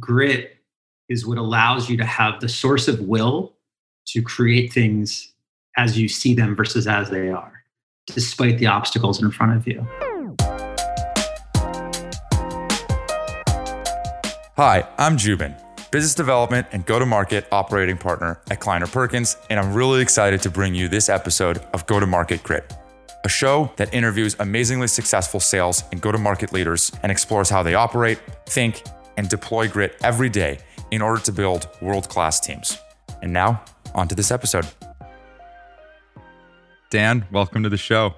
grit is what allows you to have the source of will to create things as you see them versus as they are, despite the obstacles in front of you. Hi, I'm Jubin, business development and go-to-market operating partner at Kleiner Perkins, and I'm really excited to bring you this episode of Go-to-Market Grit, a show that interviews amazingly successful sales and go-to-market leaders and explores how they operate, think, and deploy grit every day in order to build world-class teams. And now, on to this episode. Dan, welcome to the show.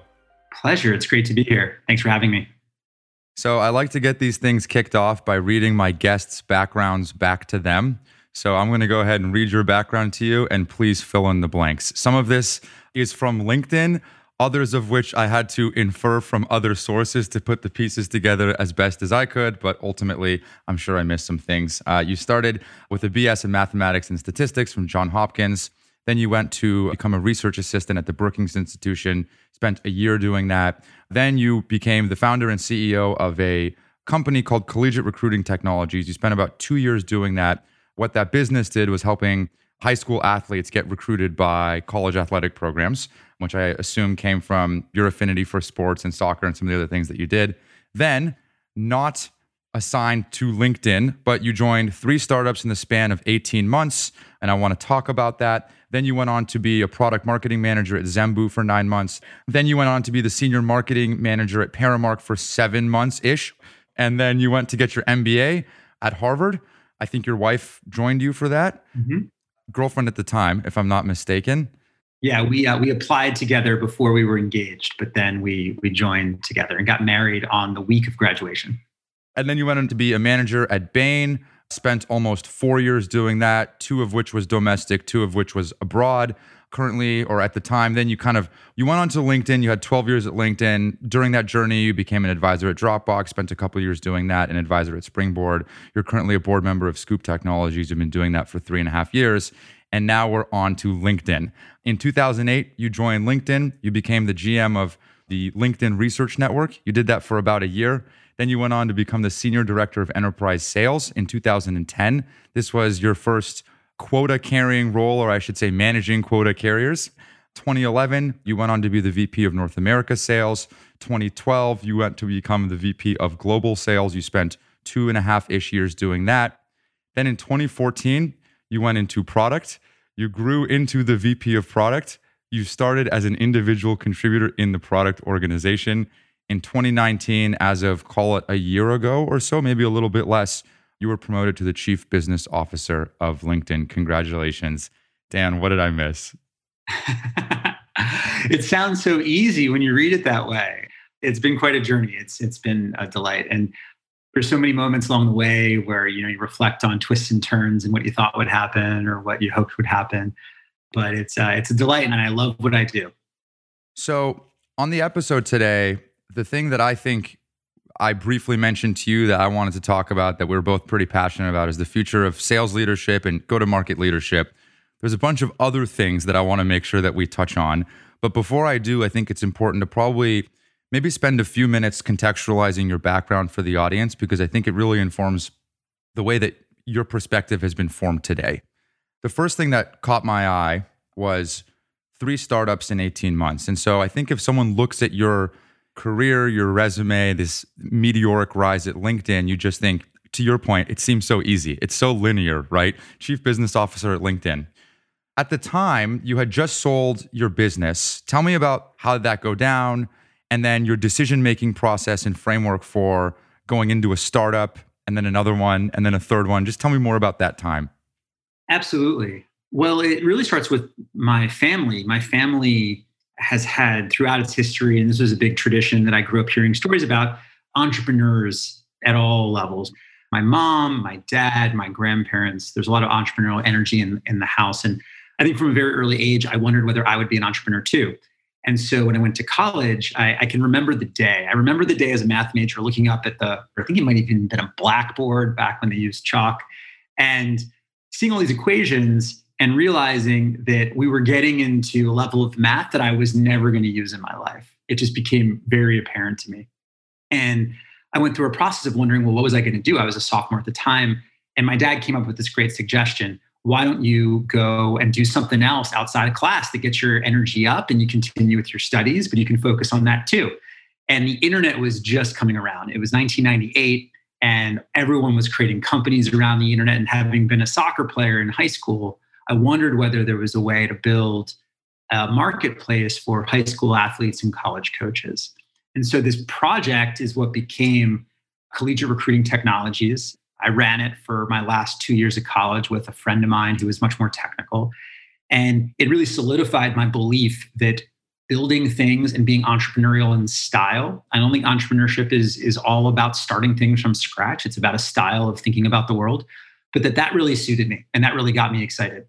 Pleasure. It's great to be here. Thanks for having me. So I like to get these things kicked off by reading my guests' backgrounds back to them. So I'm going to go ahead and read your background to you, and please fill in the blanks. Some of this is from LinkedIn, others of which I had to infer from other sources to put the pieces together as best as I could, but ultimately, I'm sure I missed some things. You started with a BS in mathematics and statistics from Johns Hopkins. Then you went to become a research assistant at the Brookings Institution, spent a year doing that. Then you became the founder and CEO of a company called Collegiate Recruiting Technologies. You spent about 2 years doing that. What that business did was helping high school athletes get recruited by college athletic programs, which I assume came from your affinity for sports and soccer and some of the other things that you did. Then, not assigned to LinkedIn, but you joined 3 startups in the span of 18 months, and I want to talk about that. Then you went on to be a product marketing manager at Zembu for 9 months. Then you went on to be the senior marketing manager at Paramark for 7 months-ish. And then you went to get your MBA at Harvard. I think your wife joined you for that. Mm-hmm. Girlfriend at the time, if I'm not mistaken. Yeah, we applied together before we were engaged, but then we joined together and got married on the week of graduation. And then you went on to be a manager at Bain, spent almost 4 years doing that, 2 of which was domestic, 2 of which was abroad currently or at the time. Then you went on to LinkedIn. You had 12 years at LinkedIn. During that journey, you became an advisor at Dropbox, spent a couple of years doing that, an advisor at Springboard. You're currently a board member of Scoop Technologies. You've been doing that for 3.5 years. And now we're on to LinkedIn. In 2008, you joined LinkedIn. You became the GM of the LinkedIn Research Network. You did that for about a year. Then you went on to become the Senior Director of Enterprise Sales in 2010. This was your first quota-carrying role, or I should say managing quota carriers. 2011, you went on to be the VP of North America Sales. 2012, you went to become the VP of Global Sales. You spent 2.5-ish years doing that. Then in 2014, you went into product. You grew into the VP of product. You started as an individual contributor in the product organization. In 2019, as of, call it a year ago or so, maybe a little bit less, you were promoted to the Chief Business Officer of LinkedIn. Congratulations. Dan, what did I miss? It sounds so easy when you read it that way. It's been quite a journey. It's been a delight. And there's so many moments along the way where, you reflect on twists and turns and what you thought would happen or what you hoped would happen. But it's a delight, and I love what I do. So on the episode today, the thing that I think I briefly mentioned to you that I wanted to talk about that we're both pretty passionate about is the future of sales leadership and go-to-market leadership. There's a bunch of other things that I want to make sure that we touch on. But before I do, I think it's important to probably maybe spend a few minutes contextualizing your background for the audience, because I think it really informs the way that your perspective has been formed today. The first thing that caught my eye was 3 startups in 18 months. And so I think if someone looks at your career, your resume, this meteoric rise at LinkedIn, you just think, to your point, it seems so easy. It's so linear, right? Chief Business Officer at LinkedIn. At the time, you had just sold your business. Tell me about how did that go down, and then your decision-making process and framework for going into a startup, and then another one, and then a third one. Just tell me more about that time. Absolutely. Well, it really starts with my family. My family has had throughout its history, and this was a big tradition that I grew up hearing stories about, entrepreneurs at all levels. My mom, my dad, my grandparents, there's a lot of entrepreneurial energy in the house. And I think from a very early age, I wondered whether I would be an entrepreneur too. And so when I went to college, I can remember the day. I remember the day as a math major looking up at I think it might have even been a blackboard back when they used chalk, and seeing all these equations and realizing that we were getting into a level of math that I was never going to use in my life. It just became very apparent to me. And I went through a process of wondering, well, what was I going to do? I was a sophomore at the time. And my dad came up with this great suggestion. Why don't you go and do something else outside of class to get your energy up, and you continue with your studies, but you can focus on that too. And the internet was just coming around. It was 1998, and everyone was creating companies around the internet. And having been a soccer player in high school, I wondered whether there was a way to build a marketplace for high school athletes and college coaches. And so this project is what became Collegiate Recruiting Technologies. I ran it for my last 2 years of college with a friend of mine who was much more technical. And it really solidified my belief that building things and being entrepreneurial in style. I don't think entrepreneurship is all about starting things from scratch. It's about a style of thinking about the world, but that really suited me, and that really got me excited.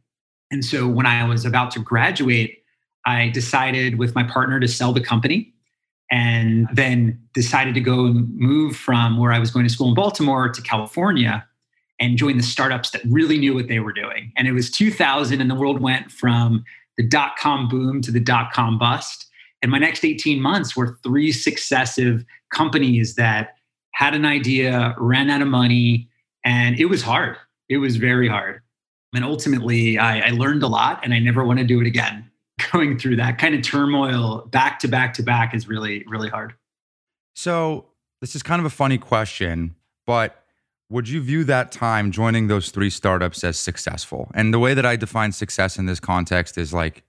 And so when I was about to graduate, I decided with my partner to sell the company, and then decided to go and move from where I was going to school in Baltimore to California and join the startups that really knew what they were doing. And it was 2000, and the world went from the dot-com boom to the dot-com bust. And my next 18 months were three successive companies that had an idea, ran out of money, and it was hard. It was very hard. And ultimately, I learned a lot, and I never want to do it again. Going through that kind of turmoil back to back to back is really, really hard. So this is kind of a funny question, but would you view that time joining those three startups as successful? And the way that I define success in this context is like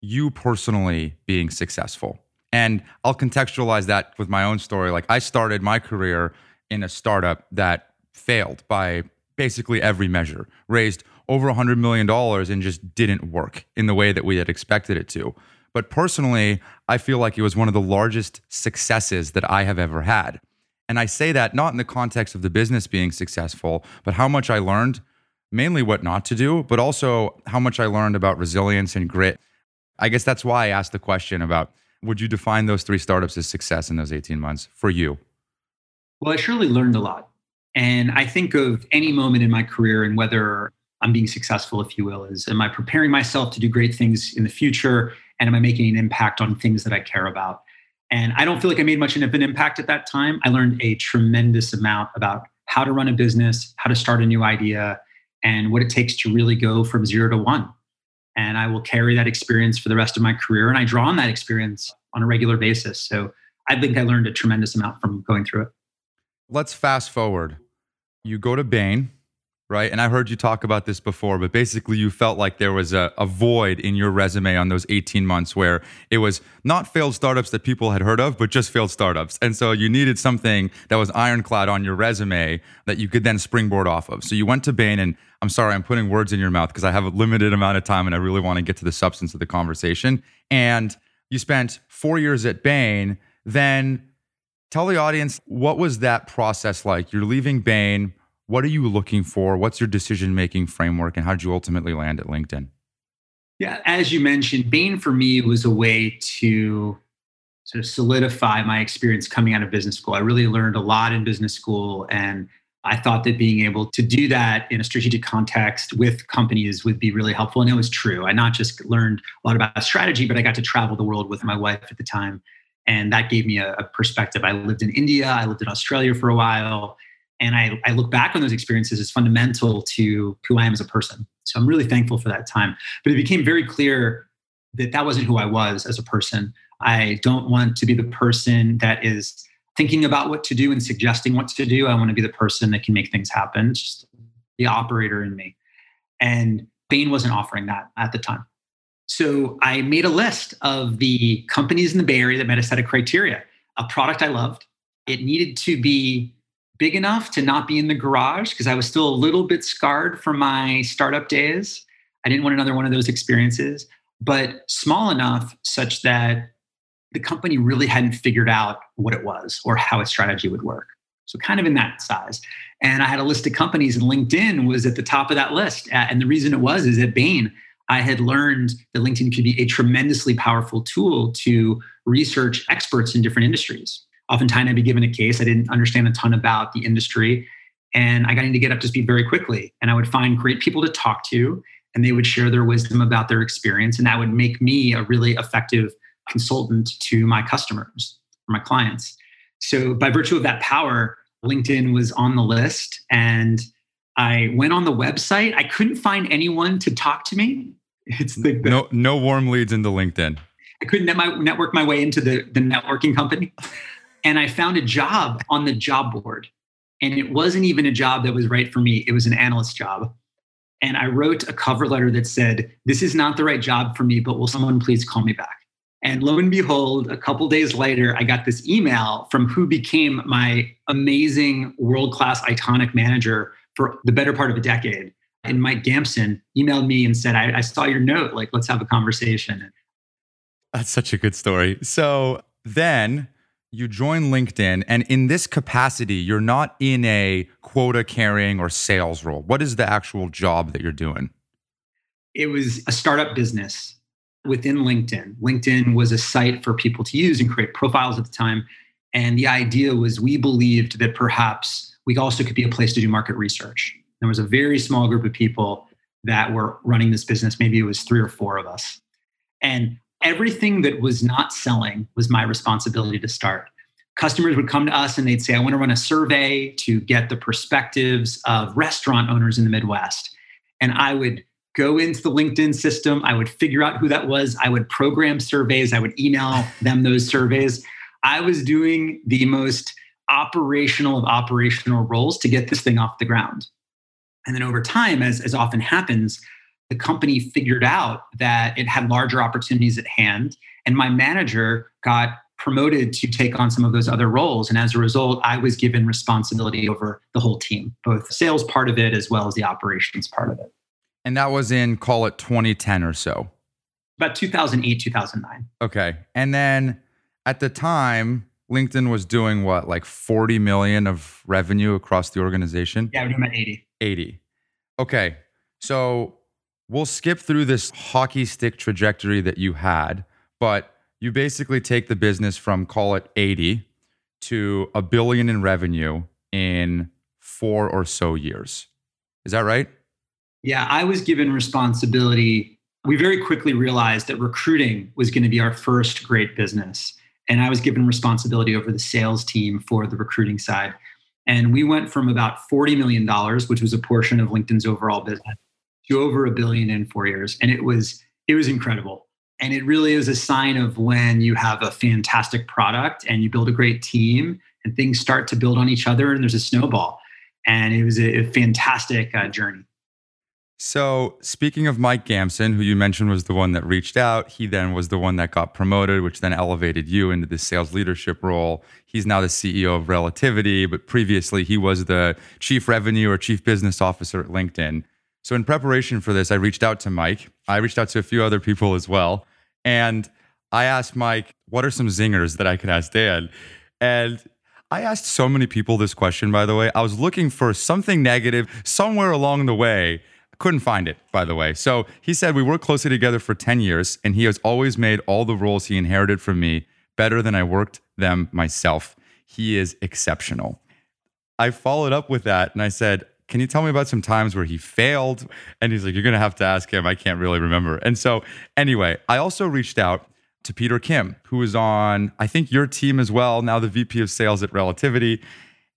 you personally being successful. And I'll contextualize that with my own story. Like I started my career in a startup that failed by basically every measure, raised over $100 million and just didn't work in the way that we had expected it to. But personally, I feel like it was one of the largest successes that I have ever had. And I say that not in the context of the business being successful, but how much I learned, mainly what not to do, but also how much I learned about resilience and grit. I guess that's why I asked the question about, would you define those three startups as success in those 18 months for you? Well, I surely learned a lot. And I think of any moment in my career and whether I'm being successful, if you will, is am I preparing myself to do great things in the future? And am I making an impact on things that I care about? And I don't feel like I made much of an impact at that time. I learned a tremendous amount about how to run a business, how to start a new idea, and what it takes to really go from 0 to 1. And I will carry that experience for the rest of my career. And I draw on that experience on a regular basis. So I think I learned a tremendous amount from going through it. Let's fast forward. You go to Bain, right? And I heard you talk about this before, but basically you felt like there was a void in your resume on those 18 months where it was not failed startups that people had heard of, but just failed startups. And so you needed something that was ironclad on your resume that you could then springboard off of. So you went to Bain, and I'm sorry, I'm putting words in your mouth because I have a limited amount of time and I really want to get to the substance of the conversation. And you spent 4 years at Bain. Then tell the audience, what was that process like? You're leaving Bain. What are you looking for? What's your decision-making framework? And how did you ultimately land at LinkedIn? Yeah, as you mentioned, Bain for me was a way to sort of solidify my experience coming out of business school. I really learned a lot in business school. And I thought that being able to do that in a strategic context with companies would be really helpful. And it was true. I not just learned a lot about strategy, but I got to travel the world with my wife at the time. And that gave me a perspective. I lived in India. I lived in Australia for a while. And I look back on those experiences as fundamental to who I am as a person. So I'm really thankful for that time. But it became very clear that that wasn't who I was as a person. I don't want to be the person that is thinking about what to do and suggesting what to do. I want to be the person that can make things happen, just the operator in me. And Bain wasn't offering that at the time. So I made a list of the companies in the Bay Area that met a set of criteria. A product I loved. It needed to be big enough to not be in the garage because I was still a little bit scarred from my startup days. I didn't want another one of those experiences, but small enough such that the company really hadn't figured out what it was or how its strategy would work. So kind of in that size. And I had a list of companies, and LinkedIn was at the top of that list. And the reason it was is at Bain, I had learned that LinkedIn could be a tremendously powerful tool to research experts in different industries. Oftentimes I'd be given a case. I didn't understand a ton about the industry, and I got to get up to speed very quickly. And I would find great people to talk to, and they would share their wisdom about their experience. And that would make me a really effective consultant to my customers or my clients. So by virtue of that power, LinkedIn was on the list, and I went on the website. I couldn't find anyone to talk to me. It's like no warm leads into LinkedIn. I couldn't network my way into the networking company. And I found a job on the job board. And it wasn't even a job that was right for me. It was an analyst job. And I wrote a cover letter that said, "This is not the right job for me, but will someone please call me back?" And lo and behold, a couple days later, I got this email from who became my amazing, world-class, iconic manager for the better part of a decade. And Mike Gamson emailed me and said, I saw your note, like, let's have a conversation. That's such a good story. So then you join LinkedIn, and in this capacity, you're not in a quota carrying or sales role. What is the actual job that you're doing? It was a startup business within LinkedIn. LinkedIn was a site for people to use and create profiles at the time. And the idea was we believed that perhaps we also could be a place to do market research. There was a very small group of people that were running this business. Maybe it was 3 or 4 of us. And everything that was not selling was my responsibility to start. Customers would come to us and they'd say, I want to run a survey to get the perspectives of restaurant owners in the Midwest. And I would go into the LinkedIn system. I would figure out who that was. I would program surveys. I would email them those surveys. I was doing the most operational of operational roles to get this thing off the ground. And then over time, as often happens, the company figured out that it had larger opportunities at hand. And my manager got promoted to take on some of those other roles. And as a result, I was given responsibility over the whole team, both the sales part of it as well as the operations part of it. And that was in, call it 2010 or so? About 2008, 2009. Okay. And then at the time, LinkedIn was doing what, like 40 million of revenue across the organization? Yeah, we're doing about 80. Okay. So we'll skip through this hockey stick trajectory that you had, but you basically take the business from, call it 80, to $1 billion in revenue in 4 or so years. Is that right? Yeah, I was given responsibility. We very quickly realized that recruiting was going to be our first great business. And I was given responsibility over the sales team for the recruiting side. And we went from about $40 million, which was a portion of LinkedIn's overall business, to over $1 billion in 4 years. And it was incredible. And it really is a sign of when you have a fantastic product and you build a great team and things start to build on each other and there's a snowball. And it was a fantastic journey. So speaking of Mike Gamson, who you mentioned was the one that reached out, he then was the one that got promoted, which then elevated you into the sales leadership role. He's now the CEO of Relativity, but previously he was the chief revenue or chief business officer at LinkedIn. So in preparation for this, I reached out to Mike. I reached out to a few other people as well. And I asked Mike, what are some zingers that I could ask Dan? And I asked so many people this question, by the way. I was looking for something negative somewhere along the way. Couldn't find it, by the way. So he said, we worked closely together for 10 years, and he has always made all the roles he inherited from me better than I worked them myself. He is exceptional. I followed up with that, and I said, can you tell me about some times where he failed? And he's like, you're going to have to ask him. I can't really remember. And so anyway, I also reached out to Peter Kim, who is on, I think, your team as well, now the VP of Sales at Relativity.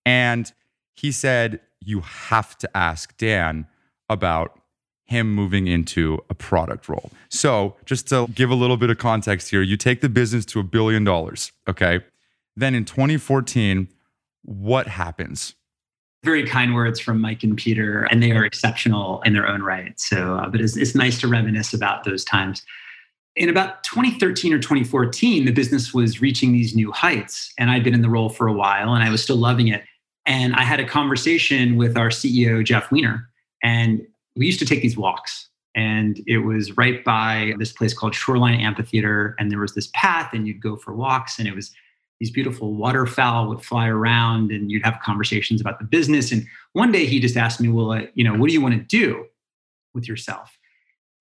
And he said, you have to ask Dan about him moving into a product role. So just to give a little bit of context here, you take the business to $1 billion, okay? Then in 2014, what happens? Very kind words from Mike and Peter, and they are exceptional in their own right. So, but it's nice to reminisce about those times. In about 2013 or 2014, the business was reaching these new heights, and I'd been in the role for a while, and I was still loving it. And I had a conversation with our CEO, Jeff Weiner, and we used to take these walks, and it was right by this place called Shoreline Amphitheater, and there was this path, and you'd go for walks, and it was these beautiful waterfowl would fly around, and you'd have conversations about the business. And one day he just asked me, well, what do you want to do with yourself?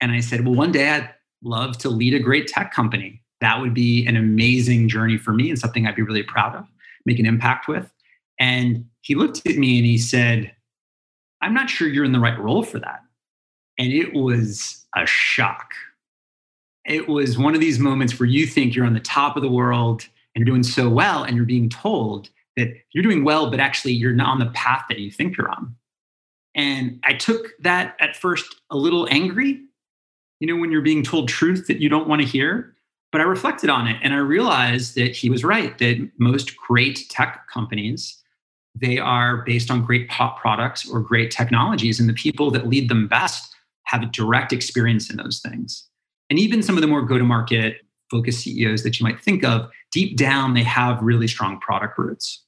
And I said, well, one day I'd love to lead a great tech company. That would be an amazing journey for me and something I'd be really proud of, make an impact with. And he looked at me and he said, I'm not sure you're in the right role for that. And it was a shock. It was one of these moments where you think you're on the top of the world and you're doing so well, and you're being told that you're doing well, but actually you're not on the path that you think you're on. And I took that at first a little angry, when you're being told truth that you don't want to hear. But I reflected on it and I realized that he was right, that most great tech companies, they are based on great pop products or great technologies, and the people that lead them best have a direct experience in those things. And even some of the more go-to-market focused CEOs that you might think of, deep down, they have really strong product roots.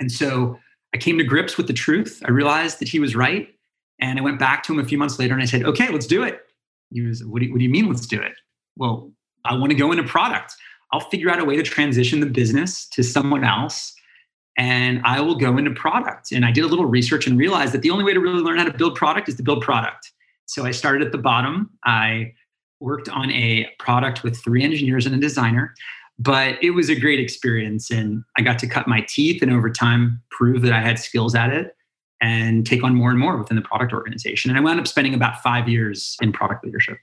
And so I came to grips with the truth. I realized that he was right. And I went back to him a few months later and I said, okay, let's do it. He was, what do you mean, let's do it? Well, I want to go into product. I'll figure out a way to transition the business to someone else, and I will go into product. And I did a little research and realized that the only way to really learn how to build product is to build product. So I started at the bottom. I worked on a product with 3 engineers and a designer, but it was a great experience. And I got to cut my teeth and over time prove that I had skills at it and take on more and more within the product organization. And I wound up spending about 5 years in product leadership.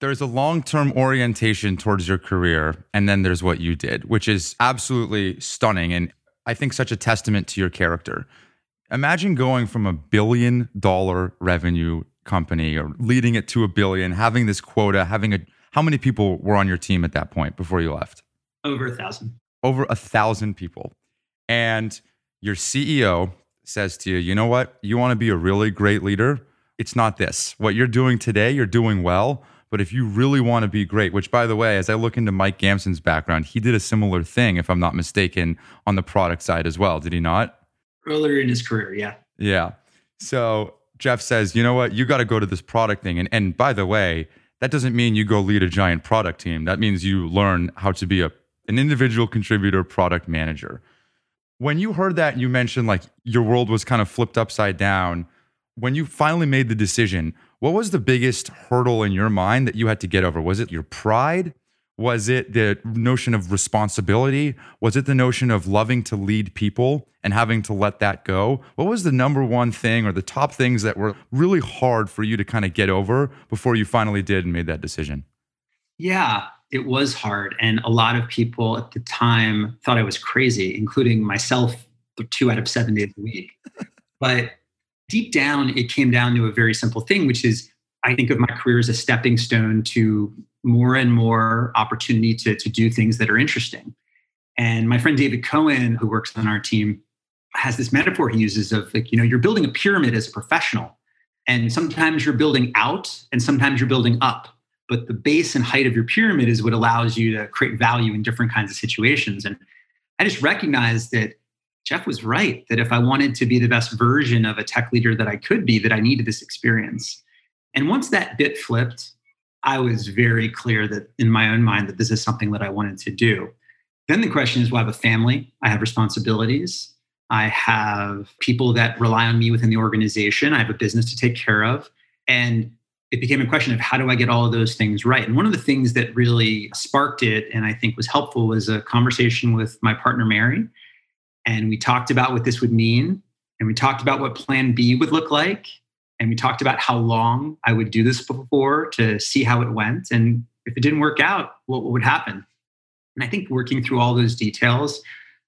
There's a long-term orientation towards your career, and then there's what you did, which is absolutely stunning. And I think such a testament to your character. Imagine going from $1 billion revenue company or leading it to $1 billion, having this quota, how many people were on your team at that point before you left? Over 1,000. Over 1,000 people. And your CEO says to you, you know what? You want to be a really great leader? It's not this. What you're doing today, you're doing well. But if you really want to be great, which by the way, as I look into Mike Gamson's background, he did a similar thing, if I'm not mistaken, on the product side as well. Did he not? Earlier in his career, yeah. Yeah. So Jeff says, you know what? You got to go to this product thing. And by the way, that doesn't mean you go lead a giant product team. That means you learn how to be an individual contributor product manager. When you heard that, you mentioned like your world was kind of flipped upside down. When you finally made the decision, what was the biggest hurdle in your mind that you had to get over? Was it your pride? Was it the notion of responsibility? Was it the notion of loving to lead people and having to let that go? What was the number one thing or the top things that were really hard for you to kind of get over before you finally did and made that decision? Yeah, it was hard. And a lot of people at the time thought I was crazy, including myself, 2 out of 7 days a week. But deep down, it came down to a very simple thing, which is I think of my career as a stepping stone to more and more opportunity to do things that are interesting. And my friend David Cohen, who works on our team, has this metaphor he uses of like, you're building a pyramid as a professional. And sometimes you're building out and sometimes you're building up. But the base and height of your pyramid is what allows you to create value in different kinds of situations. And I just recognized that Jeff was right, that if I wanted to be the best version of a tech leader that I could be, that I needed this experience. And once that bit flipped, I was very clear that in my own mind that this is something that I wanted to do. Then the question is, well, I have a family. I have responsibilities. I have people that rely on me within the organization. I have a business to take care of. And it became a question of how do I get all of those things right? And one of the things that really sparked it and I think was helpful was a conversation with my partner, Mary. And we talked about what this would mean. And we talked about what plan B would look like. And we talked about how long I would do this before to see how it went. And if it didn't work out, what would happen? And I think working through all those details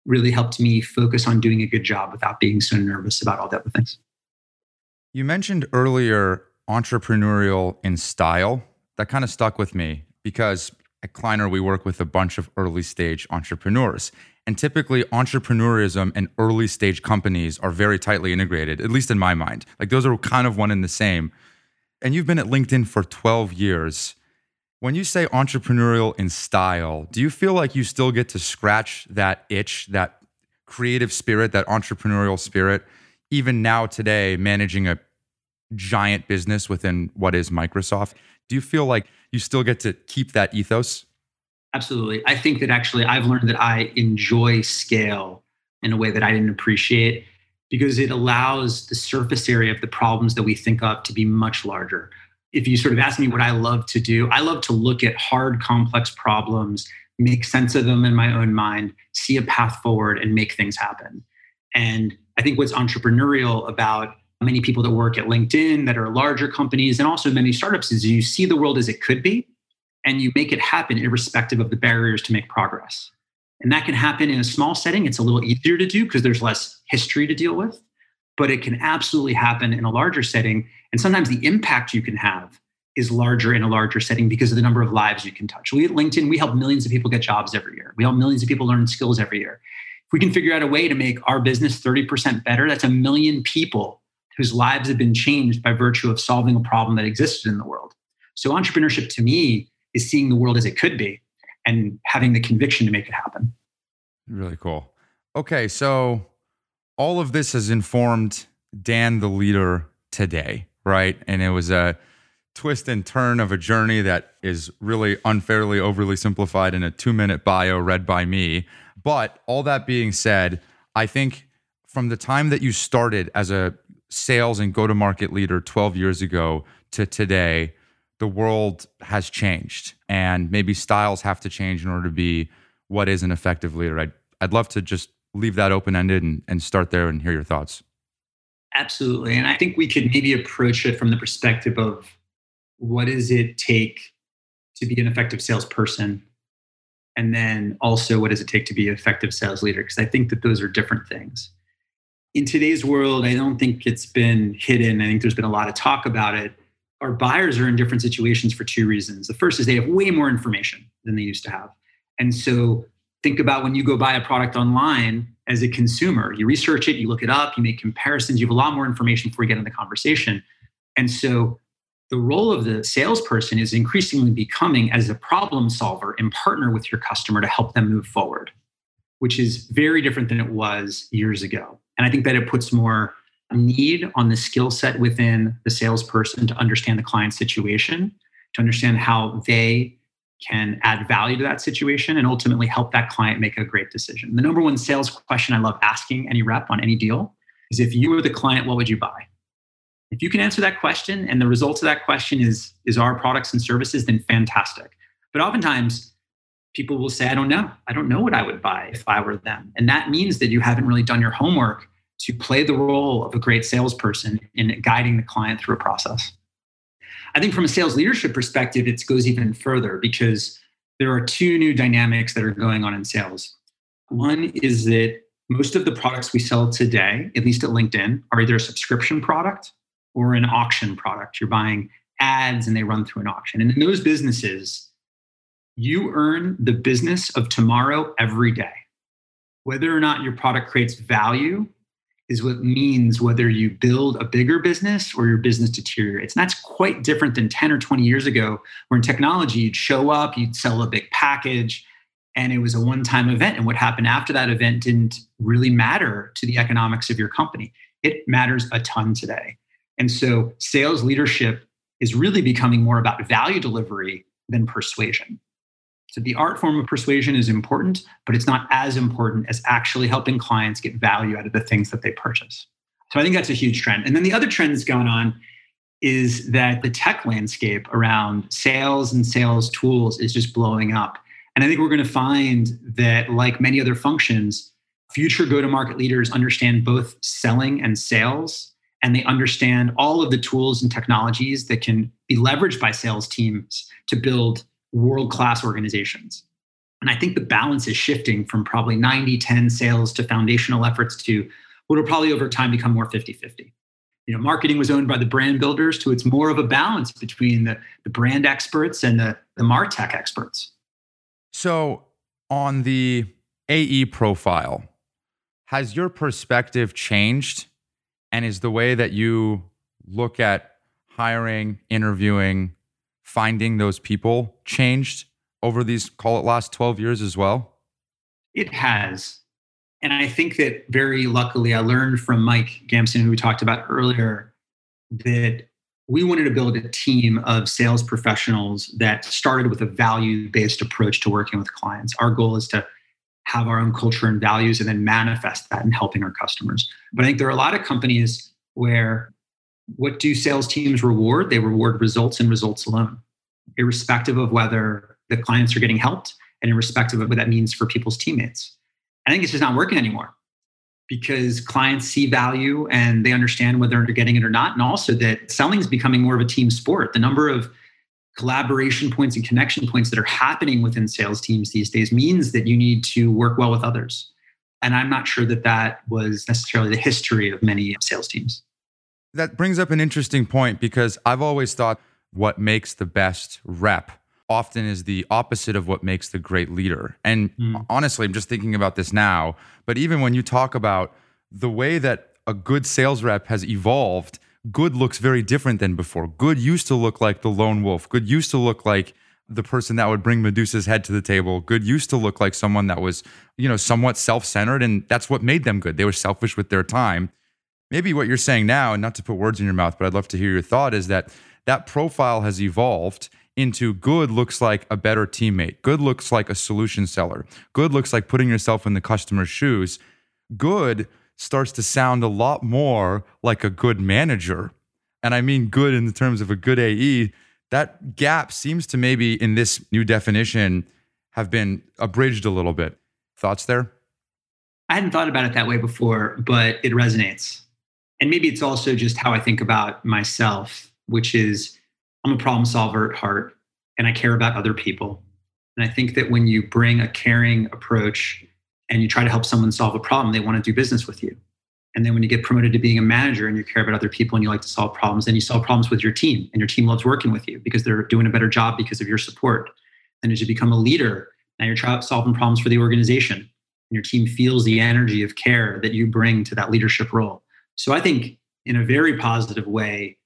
really helped me focus on doing a good job without being so nervous about all the other things. You mentioned earlier entrepreneurial in style. That kind of stuck with me because at Kleiner, we work with a bunch of early stage entrepreneurs. And typically entrepreneurism and early stage companies are very tightly integrated, at least in my mind. Like those are kind of one and the same. And you've been at LinkedIn for 12 years. When you say entrepreneurial in style, do you feel like you still get to scratch that itch, that creative spirit, that entrepreneurial spirit, even now today, managing a giant business within what is Microsoft? Do you feel like you still get to keep that ethos? Absolutely. I think that actually I've learned that I enjoy scale in a way that I didn't appreciate because it allows the surface area of the problems that we think of to be much larger. If you sort of ask me what I love to do, I love to look at hard, complex problems, make sense of them in my own mind, see a path forward and make things happen. And I think what's entrepreneurial about many people that work at LinkedIn that are larger companies and also many startups is you see the world as it could be. And you make it happen irrespective of the barriers to make progress. And that can happen in a small setting. It's a little easier to do because there's less history to deal with. but it can absolutely happen in a larger setting. And sometimes the impact you can have is larger in a larger setting because of the number of lives you can touch. We at LinkedIn, we help millions of people get jobs every year. We help millions of people learn skills every year. If we can figure out a way to make our business 30% better, that's a million people whose lives have been changed by virtue of solving a problem that existed in the world. So entrepreneurship to me is seeing the world as it could be and having the conviction to make it happen. Really cool. Okay, so all of this has informed Dan the leader today, right? And it was a twist and turn of a journey that is really unfairly overly simplified in a 2-minute bio read by me. But all that being said, I think from the time that you started as a sales and go-to-market leader 12 years ago to today, the world has changed and maybe styles have to change in order to be what is an effective leader. I'd love to just leave that open-ended and start there and hear your thoughts. Absolutely. And I think we could maybe approach it from the perspective of what does it take to be an effective salesperson? And then also, what does it take to be an effective sales leader? Because I think that those are different things. In today's world, I don't think it's been hidden. I think there's been a lot of talk about it. Our buyers are in different situations for two reasons. The first is they have way more information than they used to have. And so think about when you go buy a product online as a consumer, you research it, you look it up, you make comparisons, you have a lot more information before you get in the conversation. And so the role of the salesperson is increasingly becoming as a problem solver and partner with your customer to help them move forward, which is very different than it was years ago. And I think that it puts more need on the skill set within the salesperson to understand the client situation, to understand how they can add value to that situation and ultimately help that client make a great decision. The number one sales question I love asking any rep on any deal is, if you were the client, what would you buy? If you can answer that question and the results of that question is our products and services, then fantastic. But oftentimes people will say, I don't know. I don't know what I would buy if I were them. And that means that you haven't really done your homework to play the role of a great salesperson in guiding the client through a process. I think from a sales leadership perspective, it goes even further because there are two new dynamics that are going on in sales. One is that most of the products we sell today, at least at LinkedIn, are either a subscription product or an auction product. You're buying ads and they run through an auction. And in those businesses, you earn the business of tomorrow every day. Whether or not your product creates value is what means whether you build a bigger business or your business deteriorates. And that's quite different than 10 or 20 years ago, where in technology, you'd show up, you'd sell a big package, and it was a one-time event. And what happened after that event didn't really matter to the economics of your company. It matters a ton today. And so sales leadership is really becoming more about value delivery than persuasion. So the art form of persuasion is important, but it's not as important as actually helping clients get value out of the things that they purchase. So I think that's a huge trend. And then the other trend that's going on is that the tech landscape around sales and sales tools is just blowing up. And I think we're going to find that, like many other functions, future go-to-market leaders understand both selling and sales. And they understand all of the tools and technologies that can be leveraged by sales teams to build world-class organizations. And I think the balance is shifting from probably 90-10 sales to foundational efforts to what will probably over time become more 50-50. Marketing was owned by the brand builders to it's more of a balance between the brand experts and the MarTech experts. So on the AE profile, has your perspective changed? And is the way that you look at hiring, interviewing, finding those people changed over these, call it, last 12 years as well? It has. And I think that very luckily I learned from Mike Gamson, who we talked about earlier, that we wanted to build a team of sales professionals that started with a value-based approach to working with clients. Our goal is to have our own culture and values and then manifest that in helping our customers. But I think there are a lot of companies where what do sales teams reward? They reward results and results alone, irrespective of whether the clients are getting helped and irrespective of what that means for people's teammates. I think it's just not working anymore because clients see value and they understand whether they're getting it or not. And also that selling is becoming more of a team sport. The number of collaboration points and connection points that are happening within sales teams these days means that you need to work well with others. And I'm not sure that that was necessarily the history of many sales teams. That brings up an interesting point, because I've always thought what makes the best rep often is the opposite of what makes the great leader. And honestly, I'm just thinking about this now, but even when you talk about the way that a good sales rep has evolved, good looks very different than before. Good used to look like the lone wolf. Good used to look like the person that would bring Medusa's head to the table. Good used to look like someone that was, you know, somewhat self-centered, and that's what made them good. They were selfish with their time. Maybe what you're saying now, and not to put words in your mouth, but I'd love to hear your thought, is that that profile has evolved into good looks like a better teammate. Good looks like a solution seller. Good looks like putting yourself in the customer's shoes. Good starts to sound a lot more like a good manager. And I mean good in the terms of a good AE. That gap seems to maybe in this new definition have been abridged a little bit. Thoughts there? I hadn't thought about it that way before, but it resonates. And maybe it's also just how I think about myself, which is I'm a problem solver at heart, and I care about other people. And I think that when you bring a caring approach and you try to help someone solve a problem, they want to do business with you. And then when you get promoted to being a manager and you care about other people and you like to solve problems, then you solve problems with your team, and your team loves working with you because they're doing a better job because of your support. And as you become a leader, now you're solving problems for the organization, and your team feels the energy of care that you bring to that leadership role. So I think in a very positive way,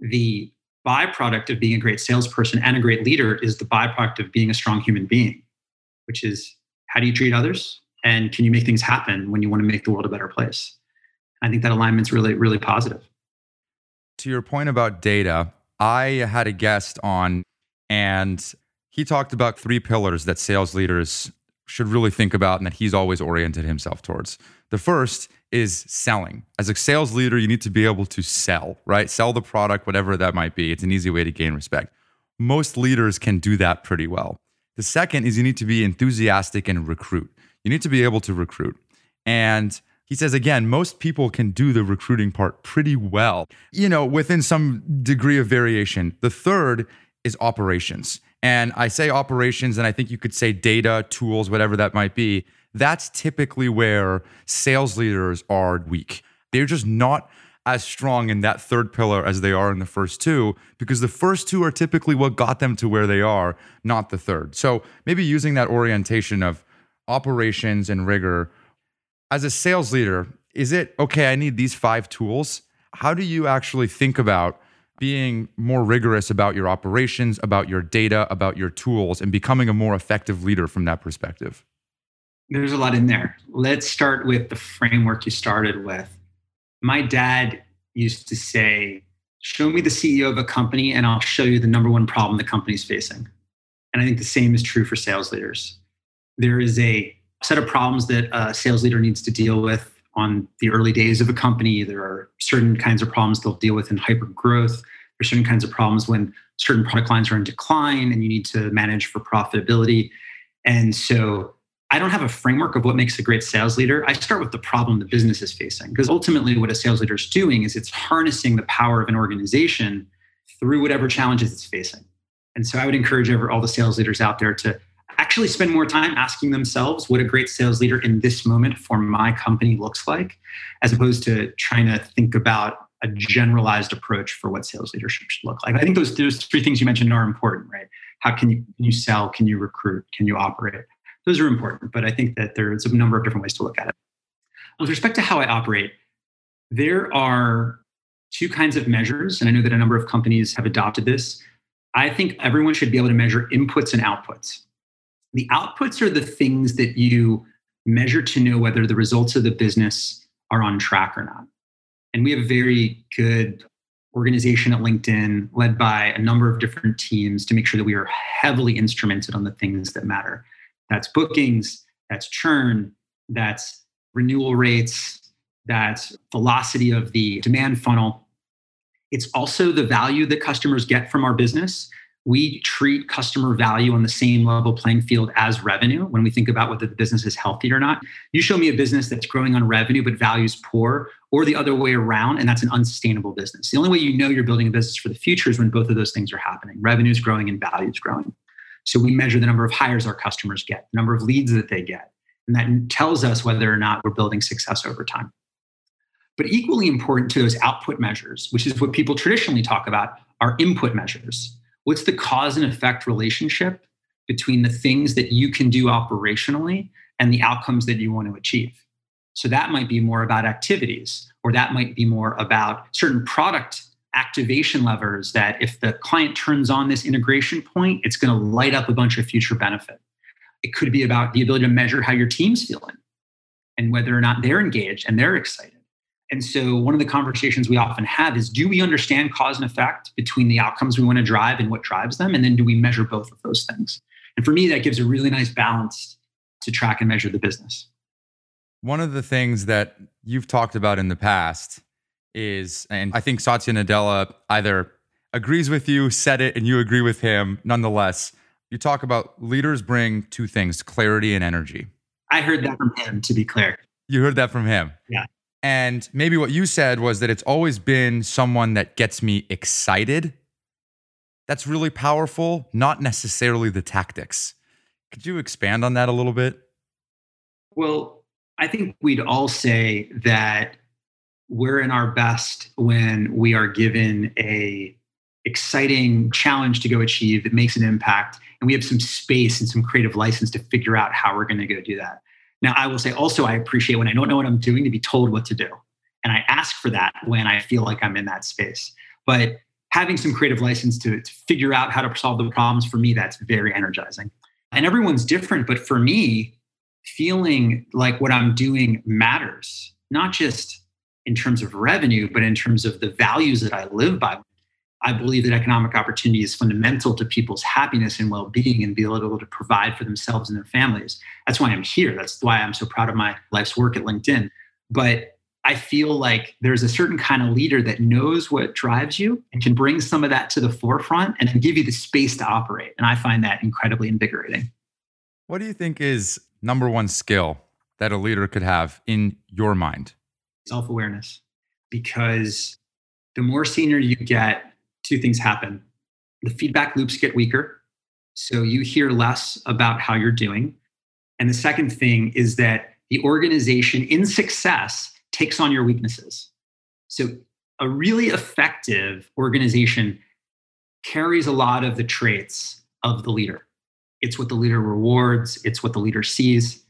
the byproduct of being a great salesperson and a great leader is the byproduct of being a strong human being, which is how do you treat others? And can you make things happen when you want to make the world a better place? I think that alignment's really, really positive. To your point about data, I had a guest on, and he talked about three pillars that sales leaders should really think about and that he's always oriented himself towards. The first is selling. As a sales leader, you need to be able to sell, right? Sell the product, whatever that might be. It's an easy way to gain respect. Most leaders can do that pretty well. The second is you need to be enthusiastic and recruit. You need to be able to recruit. And he says, again, most people can do the recruiting part pretty well, you know, within some degree of variation. The third is operations. And I say operations, and I think you could say data, tools, whatever that might be. That's typically where sales leaders are weak. They're just not as strong in that third pillar as they are in the first two, because the first two are typically what got them to where they are, not the third. So maybe using that orientation of operations and rigor. As a sales leader, is it, okay, I need these five tools? How do you actually think about being more rigorous about your operations, about your data, about your tools, and becoming a more effective leader from that perspective? There's a lot in there. Let's start with the framework you started with. My dad used to say, show me the CEO of a company and I'll show you the number one problem the company's facing. And I think the same is true for sales leaders. There is a set of problems that a sales leader needs to deal with on the early days of a company. There are certain kinds of problems they'll deal with in hyper growth. There's certain kinds of problems when certain product lines are in decline and you need to manage for profitability. And so I don't have a framework of what makes a great sales leader. I start with the problem the business is facing, because ultimately what a sales leader is doing is it's harnessing the power of an organization through whatever challenges it's facing. And so I would encourage all the sales leaders out there to actually spend more time asking themselves what a great sales leader in this moment for my company looks like, as opposed to trying to think about a generalized approach for what sales leadership should look like. I think those three things you mentioned are important, right? How can you sell? Can you recruit? Can you operate? Those are important, but I think that there's a number of different ways to look at it. With respect to how I operate, there are two kinds of measures, and I know that a number of companies have adopted this. I think everyone should be able to measure inputs and outputs. The outputs are the things that you measure to know whether the results of the business are on track or not. And we have a very good organization at LinkedIn led by a number of different teams to make sure that we are heavily instrumented on the things that matter. That's bookings, that's churn, that's renewal rates, that's velocity of the demand funnel. It's also the value that customers get from our business. We treat customer value on the same level playing field as revenue when we think about whether the business is healthy or not. You show me a business that's growing on revenue but value's poor, or the other way around, and that's an unsustainable business. The only way you know you're building a business for the future is when both of those things are happening. Revenue's growing and value's growing. So we measure the number of hires our customers get, the number of leads that they get. And that tells us whether or not we're building success over time. But equally important to those output measures, which is what people traditionally talk about, are input measures. What's the cause and effect relationship between the things that you can do operationally and the outcomes that you want to achieve? So that might be more about activities, or that might be more about certain product activation levers that if the client turns on this integration point, it's going to light up a bunch of future benefit. It could be about the ability to measure how your team's feeling and whether or not they're engaged and they're excited. And so one of the conversations we often have is, do we understand cause and effect between the outcomes we want to drive and what drives them? And then do we measure both of those things? And for me, that gives a really nice balance to track and measure the business. One of the things that you've talked about in the past is, and I think Satya Nadella either agrees with you, said it, and you agree with him. Nonetheless, you talk about leaders bring two things, clarity and energy. I heard that from him, to be clear. You heard that from him? Yeah. And maybe what you said was that it's always been someone that gets me excited. That's really powerful, not necessarily the tactics. Could you expand on that a little bit? Well, I think we'd all say that we're in our best when we are given a exciting challenge to go achieve that makes an impact, and we have some space and some creative license to figure out how we're going to go do that. Now, I will say also, I appreciate when I don't know what I'm doing to be told what to do. And I ask for that when I feel like I'm in that space. But having some creative license to figure out how to solve the problems, for me, that's very energizing. And everyone's different, but for me, feeling like what I'm doing matters, not just in terms of revenue, but in terms of the values that I live by. I believe that economic opportunity is fundamental to people's happiness and well-being and be able to provide for themselves and their families. That's why I'm here. That's why I'm so proud of my life's work at LinkedIn. But I feel like there's a certain kind of leader that knows what drives you and can bring some of that to the forefront and then give you the space to operate. And I find that incredibly invigorating. What do you think is number one skill that a leader could have in your mind? Self-awareness. Because the more senior you get, two things happen. The feedback loops get weaker, so you hear less about how you're doing. And the second thing is that the organization in success takes on your weaknesses. So a really effective organization carries a lot of the traits of the leader. It's what the leader rewards. It's what the leader sees.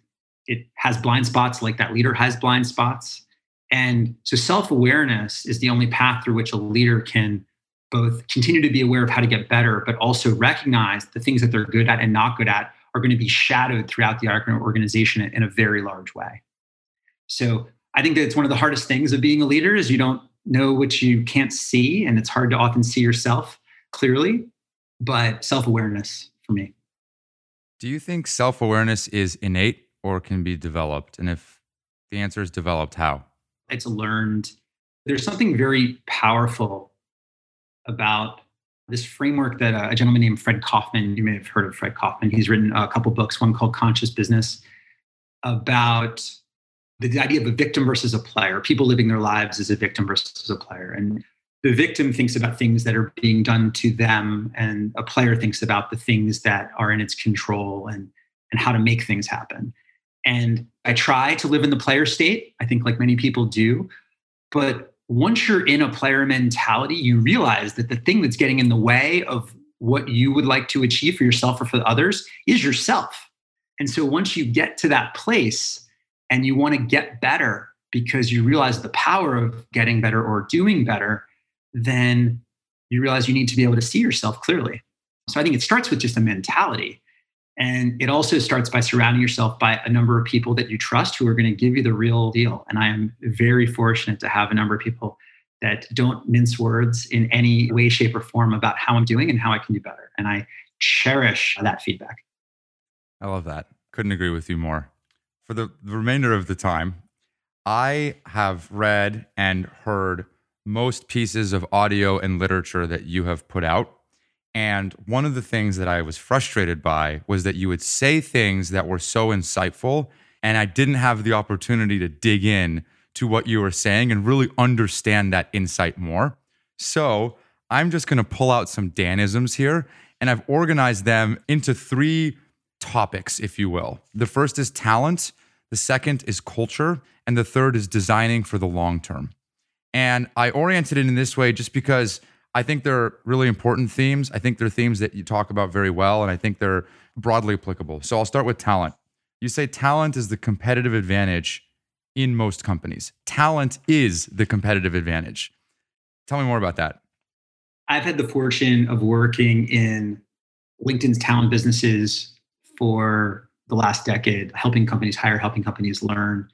It has blind spots like that leader has blind spots. And so self-awareness is the only path through which a leader can both continue to be aware of how to get better, but also recognize the things that they're good at and not good at are going to be shadowed throughout the organization in a very large way. So I think that it's one of the hardest things of being a leader is you don't know what you can't see, and it's hard to often see yourself clearly, but self-awareness for me. Do you think self-awareness is innate or can be developed? And if the answer is developed, how? It's learned. There's something very powerful about this framework that a gentleman named Fred Kaufman, you may have heard of Fred Kaufman. He's written a couple books, one called Conscious Business, about the idea of a victim versus a player, people living their lives as a victim versus a player. And the victim thinks about things that are being done to them, and a player thinks about the things that are in its control and how to make things happen. And I try to live in the player state, I think like many people do. But once you're in a player mentality, you realize that the thing that's getting in the way of what you would like to achieve for yourself or for others is yourself. And so once you get to that place and you want to get better because you realize the power of getting better or doing better, then you realize you need to be able to see yourself clearly. So I think it starts with just a mentality. And it also starts by surrounding yourself by a number of people that you trust who are going to give you the real deal. And I am very fortunate to have a number of people that don't mince words in any way, shape, or form about how I'm doing and how I can do better. And I cherish that feedback. I love that. Couldn't agree with you more. For the remainder of the time, I have read and heard most pieces of audio and literature that you have put out. And one of the things that I was frustrated by was that you would say things that were so insightful, and I didn't have the opportunity to dig in to what you were saying and really understand that insight more. So I'm just going to pull out some Danisms here, and I've organized them into three topics, if you will. The first is talent, The second is culture. And the third is designing for the long term. And I oriented it in this way just because I think they're really important themes. I think they're themes that you talk about very well, and I think they're broadly applicable. So I'll start with talent. You say talent is the competitive advantage in most companies. Talent is the competitive advantage. Tell me more about that. I've had the fortune of working in LinkedIn's talent businesses for the last decade, helping companies hire, helping companies learn.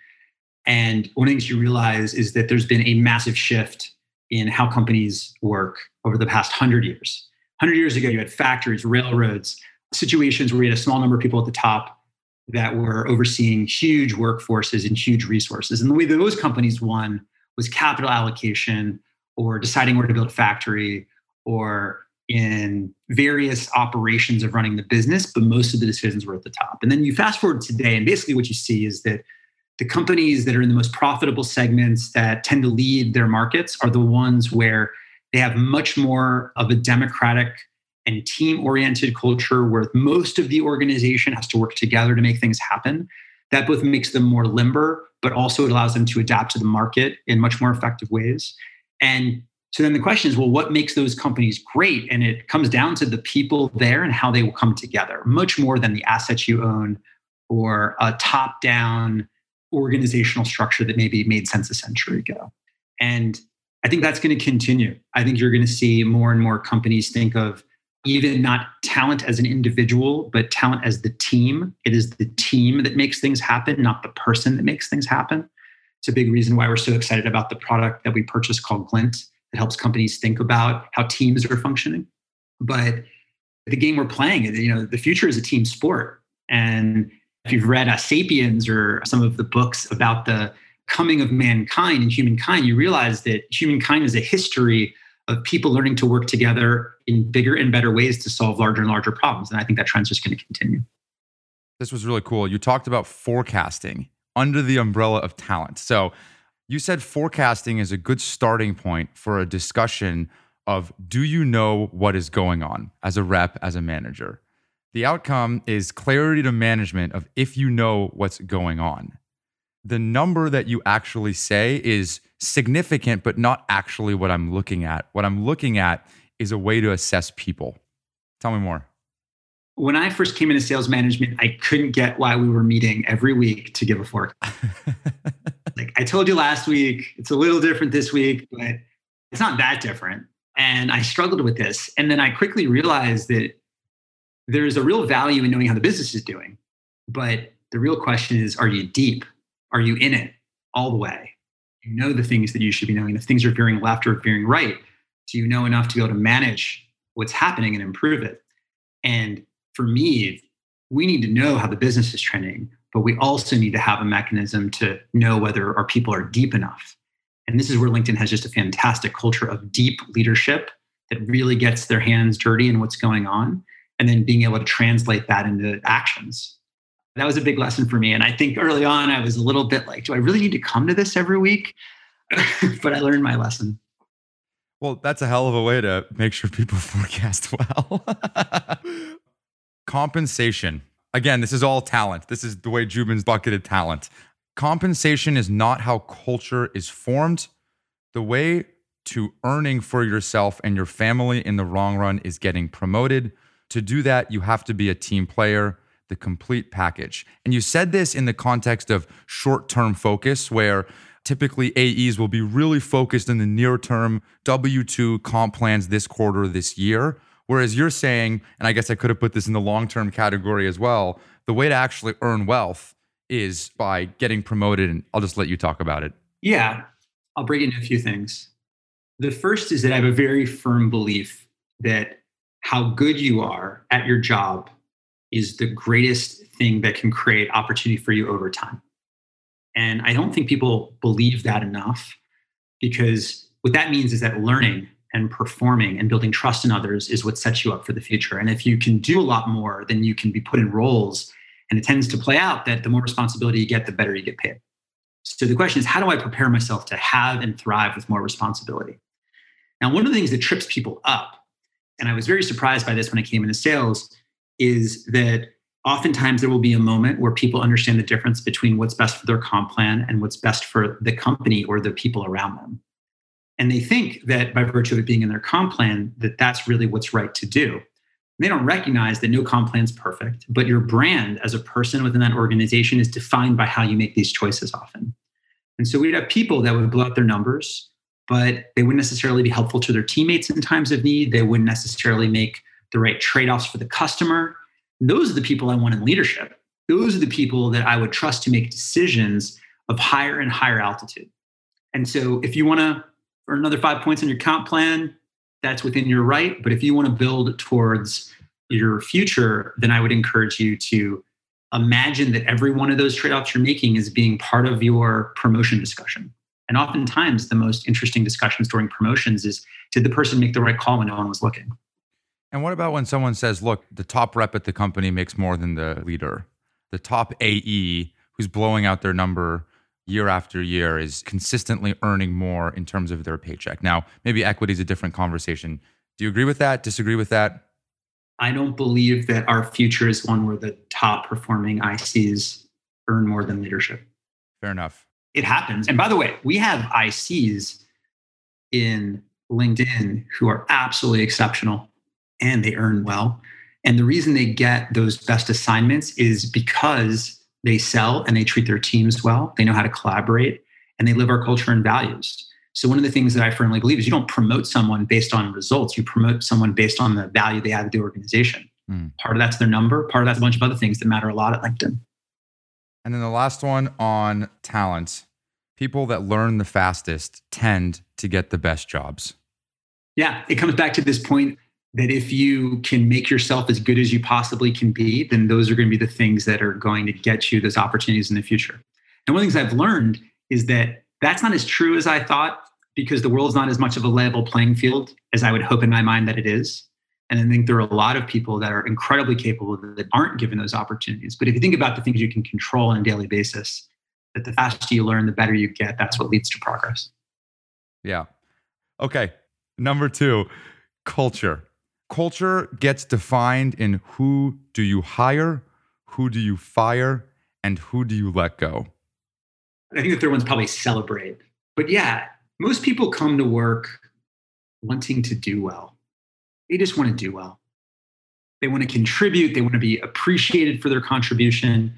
And one of the things you realize is that there's been a massive shift in how companies work over the past 100 years. 100 years ago, you had factories, railroads, situations where you had a small number of people at the top that were overseeing huge workforces and huge resources. And the way that those companies won was capital allocation or deciding where to build a factory or in various operations of running the business, but most of the decisions were at the top. And then you fast forward today, and basically what you see is that the companies that are in the most profitable segments that tend to lead their markets are the ones where they have much more of a democratic and team-oriented culture where most of the organization has to work together to make things happen. That both makes them more limber, but also it allows them to adapt to the market in much more effective ways. And so then the question is, well, what makes those companies great? And it comes down to the people there and how they will come together, much more than the assets you own or a top-down organizational structure that maybe made sense a century ago. And I think that's going to continue. I think you're going to see more and more companies think of even not talent as an individual, but talent as the team. It is the team that makes things happen, not the person that makes things happen. It's a big reason why we're so excited about the product that we purchased called Glint. It helps companies think about how teams are functioning. But the game we're playing, you know, the future is a team sport. And if you've read Sapiens or some of the books about the coming of mankind and humankind, you realize that humankind is a history of people learning to work together in bigger and better ways to solve larger and larger problems. And I think that trend's just going to continue. This was really cool. You talked about forecasting under the umbrella of talent. So you said forecasting is a good starting point for a discussion of, do you know what is going on as a rep, as a manager? The outcome is clarity to management of if you know what's going on. The number that you actually say is significant, but not actually what I'm looking at. What I'm looking at is a way to assess people. Tell me more. When I first came into sales management, I couldn't get why we were meeting every week to give a forecast. Like I told you last week, it's a little different this week, but it's not that different. And I struggled with this. And then I quickly realized that there's a real value in knowing how the business is doing. But the real question is, are you deep? Are you in it all the way? You know the things that you should be knowing. If things are veering left or veering right, do you know enough to be able to manage what's happening and improve it? And for me, we need to know how the business is trending, but we also need to have a mechanism to know whether our people are deep enough. And this is where LinkedIn has just a fantastic culture of deep leadership that really gets their hands dirty in what's going on, and then being able to translate that into actions. That was a big lesson for me. And I think early on, I was a little bit like, do I really need to come to this every week? But I learned my lesson. Well, that's a hell of a way to make sure people forecast well. Compensation. Again, this is all talent. This is the way Jubin's bucketed talent. Compensation is not how culture is formed. The way to earning for yourself and your family in the long run is getting promoted. To do that, you have to be a team player, the complete package. And you said this in the context of short-term focus, where typically AEs will be really focused in the near-term W-2 comp plans this quarter, this year. Whereas you're saying, and I guess I could have put this in the long-term category as well, the way to actually earn wealth is by getting promoted, and I'll just let you talk about it. Yeah, I'll break into a few things. The first is that I have a very firm belief that how good you are at your job is the greatest thing that can create opportunity for you over time. And I don't think people believe that enough, because what that means is that learning and performing and building trust in others is what sets you up for the future. And if you can do a lot more, then you can be put in roles. And it tends to play out that the more responsibility you get, the better you get paid. So the question is, how do I prepare myself to have and thrive with more responsibility? Now, one of the things that trips people up, and I was very surprised by this when I came into sales, is that oftentimes there will be a moment where people understand the difference between what's best for their comp plan and what's best for the company or the people around them. And they think that by virtue of it being in their comp plan, that that's really what's right to do. They don't recognize that no comp plan's perfect, but your brand as a person within that organization is defined by how you make these choices often. And so we'd have people that would blow up their numbers, but they wouldn't necessarily be helpful to their teammates in times of need. They wouldn't necessarily make the right trade-offs for the customer. Those are the people I want in leadership. Those are the people that I would trust to make decisions of higher and higher altitude. And so if you want to earn another 5 points on your comp plan, that's within your right. But if you want to build towards your future, then I would encourage you to imagine that every one of those trade-offs you're making is being part of your promotion discussion. And oftentimes the most interesting discussions during promotions is, did the person make the right call when no one was looking? And what about when someone says, look, the top rep at the company makes more than the leader? The top AE who's blowing out their number year after year is consistently earning more in terms of their paycheck. Now, maybe equity is a different conversation. Do you agree with that? Disagree with that? I don't believe that our future is one where the top performing ICs earn more than leadership. Fair enough. It happens. And by the way, we have ICs in LinkedIn who are absolutely exceptional, and they earn well. And the reason they get those best assignments is because they sell and they treat their teams well. They know how to collaborate and they live our culture and values. So one of the things that I firmly believe is you don't promote someone based on results. You promote someone based on the value they add to the organization. Mm. Part of that's their number. Part of that's a bunch of other things that matter a lot at LinkedIn. And then the last one on talent. People that learn the fastest tend to get the best jobs. Yeah, it comes back to this point that if you can make yourself as good as you possibly can be, then those are going to be the things that are going to get you those opportunities in the future. And one of the things I've learned is that that's not as true as I thought, because the world's not as much of a level playing field as I would hope in my mind that it is. And I think there are a lot of people that are incredibly capable that aren't given those opportunities. But if you think about the things you can control on a daily basis, that the faster you learn, the better you get, that's what leads to progress. Yeah. Okay. Number two, culture. Culture gets defined in who do you hire, who do you fire, and who do you let go? I think the third one's probably celebrate. But yeah, most people come to work wanting to do well. They just want to do well. They want to contribute. They want to be appreciated for their contribution.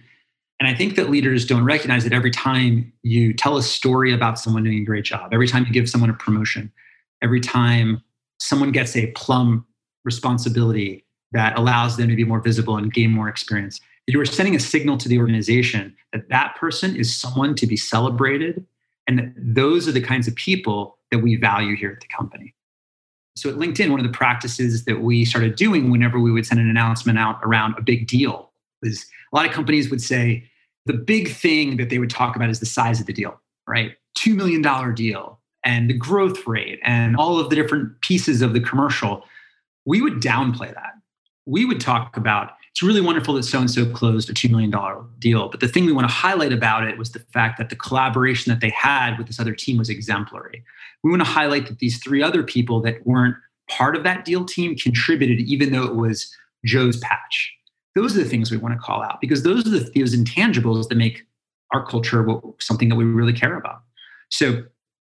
And I think that leaders don't recognize that every time you tell a story about someone doing a great job, every time you give someone a promotion, every time someone gets a plum responsibility that allows them to be more visible and gain more experience, you are sending a signal to the organization that that person is someone to be celebrated, and that those are the kinds of people that we value here at the company. So at LinkedIn, one of the practices that we started doing whenever we would send an announcement out around a big deal is a lot of companies would say the big thing that they would talk about is the size of the deal, right? $2 million deal and the growth rate and all of the different pieces of the commercial. We would downplay that. We would talk about, it's really wonderful that so-and-so closed a $2 million deal. But the thing we want to highlight about it was the fact that the collaboration that they had with this other team was exemplary. We want to highlight that these three other people that weren't part of that deal team contributed, even though it was Joe's patch. Those are the things we want to call out, because those are those intangibles that make our culture something that we really care about. So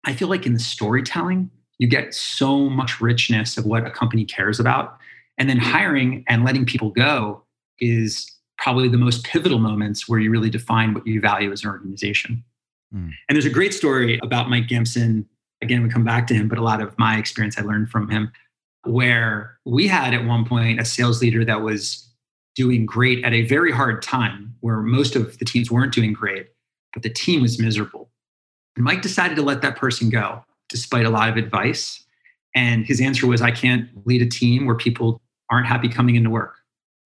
I feel like in the storytelling, you get so much richness of what a company cares about. And then hiring and letting people go is probably the most pivotal moments where you really define what you value as an organization. Mm. And there's a great story about Mike Gamson. Again, we come back to him, but a lot of my experience I learned from him, where we had at one point a sales leader that was doing great at a very hard time where most of the teams weren't doing great, but the team was miserable. And Mike decided to let that person go despite a lot of advice. And his answer was, I can't lead a team where people aren't happy coming into work.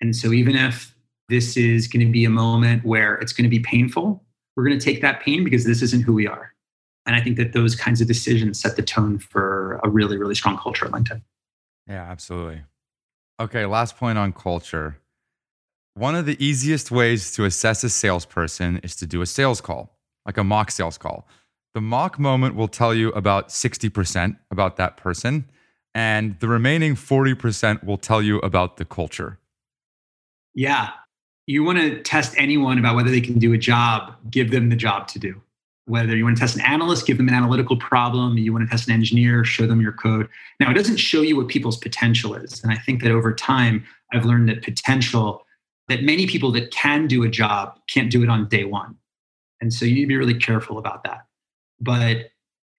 And so even if this is going to be a moment where it's going to be painful, we're going to take that pain because this isn't who we are. And I think that those kinds of decisions set the tone for a really, really strong culture at LinkedIn. Yeah, absolutely. Okay, last point on culture. One of the easiest ways to assess a salesperson is to do a sales call, like a mock sales call. The mock moment will tell you about 60% about that person, and the remaining 40% will tell you about the culture. Yeah. you want to test anyone about whether they can do a job, give them the job to do. Whether you want to test an analyst, give them an analytical problem. You want to test an engineer, show them your code. Now, it doesn't show you what people's potential is. And I think that over time, I've learned that potential, that many people that can do a job can't do it on day one. And so you need to be really careful about that. But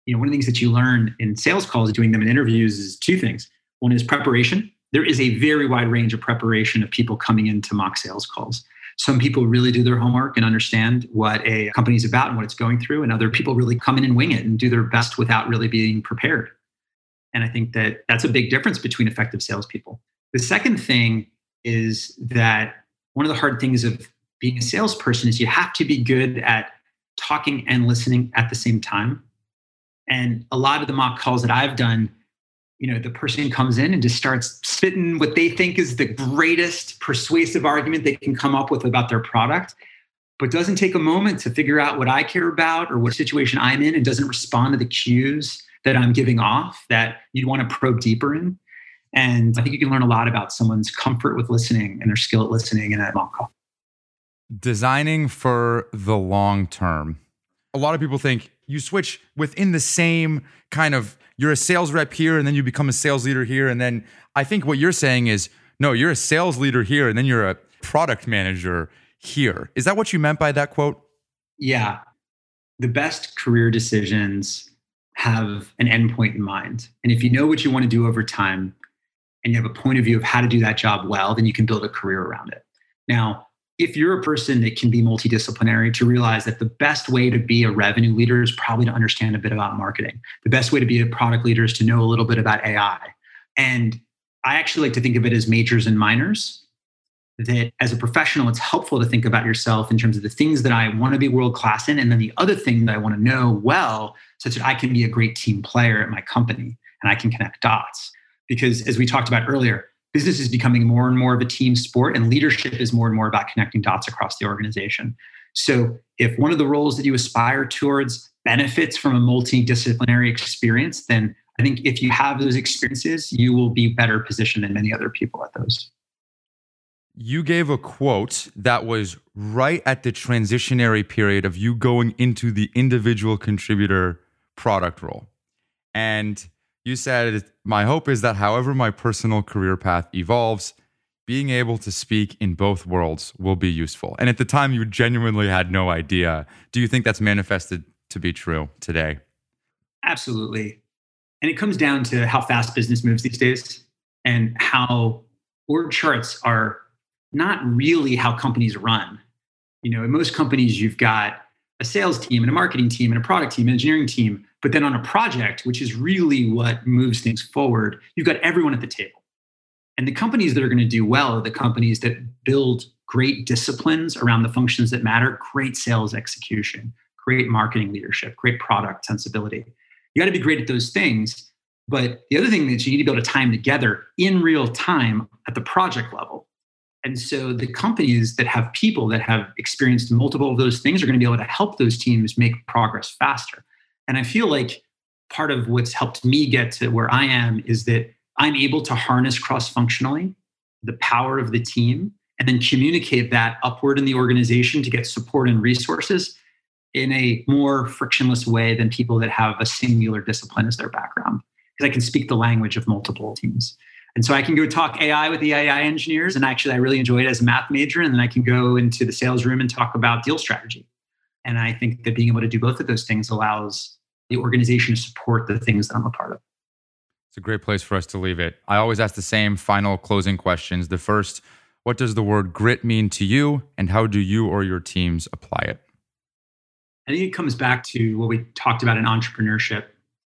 you know, one of the things that you learn in sales calls, doing them in interviews, is two things. One is preparation. There is a very wide range of preparation of people coming into mock sales calls. Some people really do their homework and understand what a company is about and what it's going through. And other people really come in and wing it and do their best without really being prepared. And I think that that's a big difference between effective salespeople. The second thing is that one of the hard things of being a salesperson is you have to be good at talking and listening at the same time. And a lot of the mock calls that I've done, you know, the person comes in and just starts spitting what they think is the greatest persuasive argument they can come up with about their product, but doesn't take a moment to figure out what I care about or what situation I'm in, and doesn't respond to the cues that I'm giving off that you'd want to probe deeper in. And I think you can learn a lot about someone's comfort with listening and their skill at listening in a mock call. Designing for the long term. A lot of people think you switch within the same kind of, you're a sales rep here and then you become a sales leader here. And then I think what you're saying is, no, you're a sales leader here and then you're a product manager here. Is that what you meant by that quote? Yeah. The best career decisions have an endpoint in mind. And if you know what you want to do over time and you have a point of view of how to do that job well, then you can build a career around it. Now, if you're a person that can be multidisciplinary, to realize that the best way to be a revenue leader is probably to understand a bit about marketing. The best way to be a product leader is to know a little bit about AI. And I actually like to think of it as majors and minors. That as a professional, it's helpful to think about yourself in terms of the things that I want to be world-class in, and then the other thing that I want to know well, such that I can be a great team player at my company and I can connect dots. Because as we talked about earlier, business is becoming more and more of a team sport, and leadership is more and more about connecting dots across the organization. So if one of the roles that you aspire towards benefits from a multidisciplinary experience, then I think if you have those experiences, you will be better positioned than many other people at those. You gave a quote that was right at the transitionary period of you going into the individual contributor product role. And you said, my hope is that however my personal career path evolves, being able to speak in both worlds will be useful. And at the time, you genuinely had no idea. Do you think that's manifested to be true today? Absolutely. And it comes down to how fast business moves these days and how org charts are not really how companies run. You know, in most companies, you've got a sales team and a marketing team and a product team, engineering team. But then on a project, which is really what moves things forward, you've got everyone at the table. And the companies that are going to do well are the companies that build great disciplines around the functions that matter, great sales execution, great marketing leadership, great product sensibility. You got to be great at those things. But the other thing is you need to be able to tie them together in real time at the project level. And so the companies that have people that have experienced multiple of those things are going to be able to help those teams make progress faster. And I feel like part of what's helped me get to where I am is that I'm able to harness cross-functionally the power of the team and then communicate that upward in the organization to get support and resources in a more frictionless way than people that have a singular discipline as their background. Because I can speak the language of multiple teams. And so I can go talk AI with the AI engineers. And actually, I really enjoy it as a math major. And then I can go into the sales room and talk about deal strategy. And I think that being able to do both of those things allows the organization to support the things that I'm a part of. It's a great place for us to leave it. I always ask the same final closing questions. The first, what does the word grit mean to you, and how do you or your teams apply it? I think it comes back to what we talked about in entrepreneurship,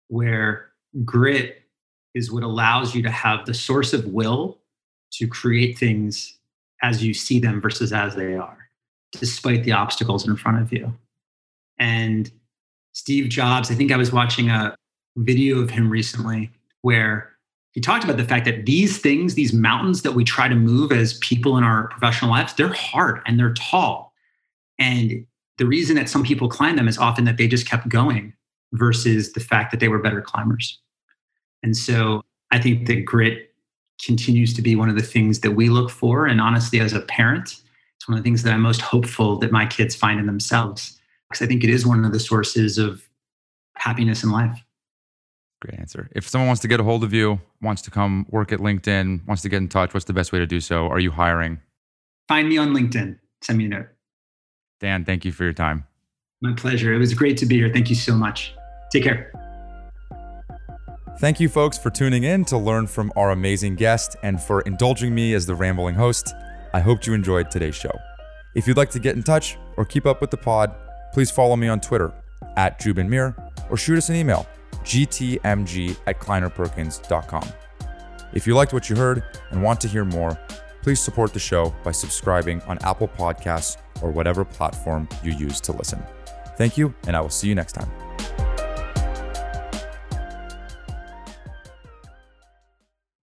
where grit is what allows you to have the source of will to create things as you see them versus as they are, despite the obstacles in front of you. And Steve Jobs, I think I was watching a video of him recently where he talked about the fact that these things, these mountains that we try to move as people in our professional lives, they're hard and they're tall. And the reason that some people climb them is often that they just kept going versus the fact that they were better climbers. And so I think that grit continues to be one of the things that we look for. And honestly, as a parent, It's one of the things that I'm most hopeful that my kids find in themselves, because I think it is one of the sources of happiness in life. Great answer. If someone wants to get a hold of you, wants to come work at LinkedIn, wants to get in touch, what's the best way to do so? Are you hiring? Find me on LinkedIn. Send me a note. Dan, thank you for your time. My pleasure. It was great to be here. Thank you so much. Take care. Thank you, folks, for tuning in to learn from our amazing guest and for indulging me as the rambling host. I hope you enjoyed today's show. If you'd like to get in touch or keep up with the pod, please follow me on Twitter @JubinMir or shoot us an email, gtmg@kleinerperkins.com. If you liked what you heard and want to hear more, please support the show by subscribing on Apple Podcasts or whatever platform you use to listen. Thank you, and I will see you next time.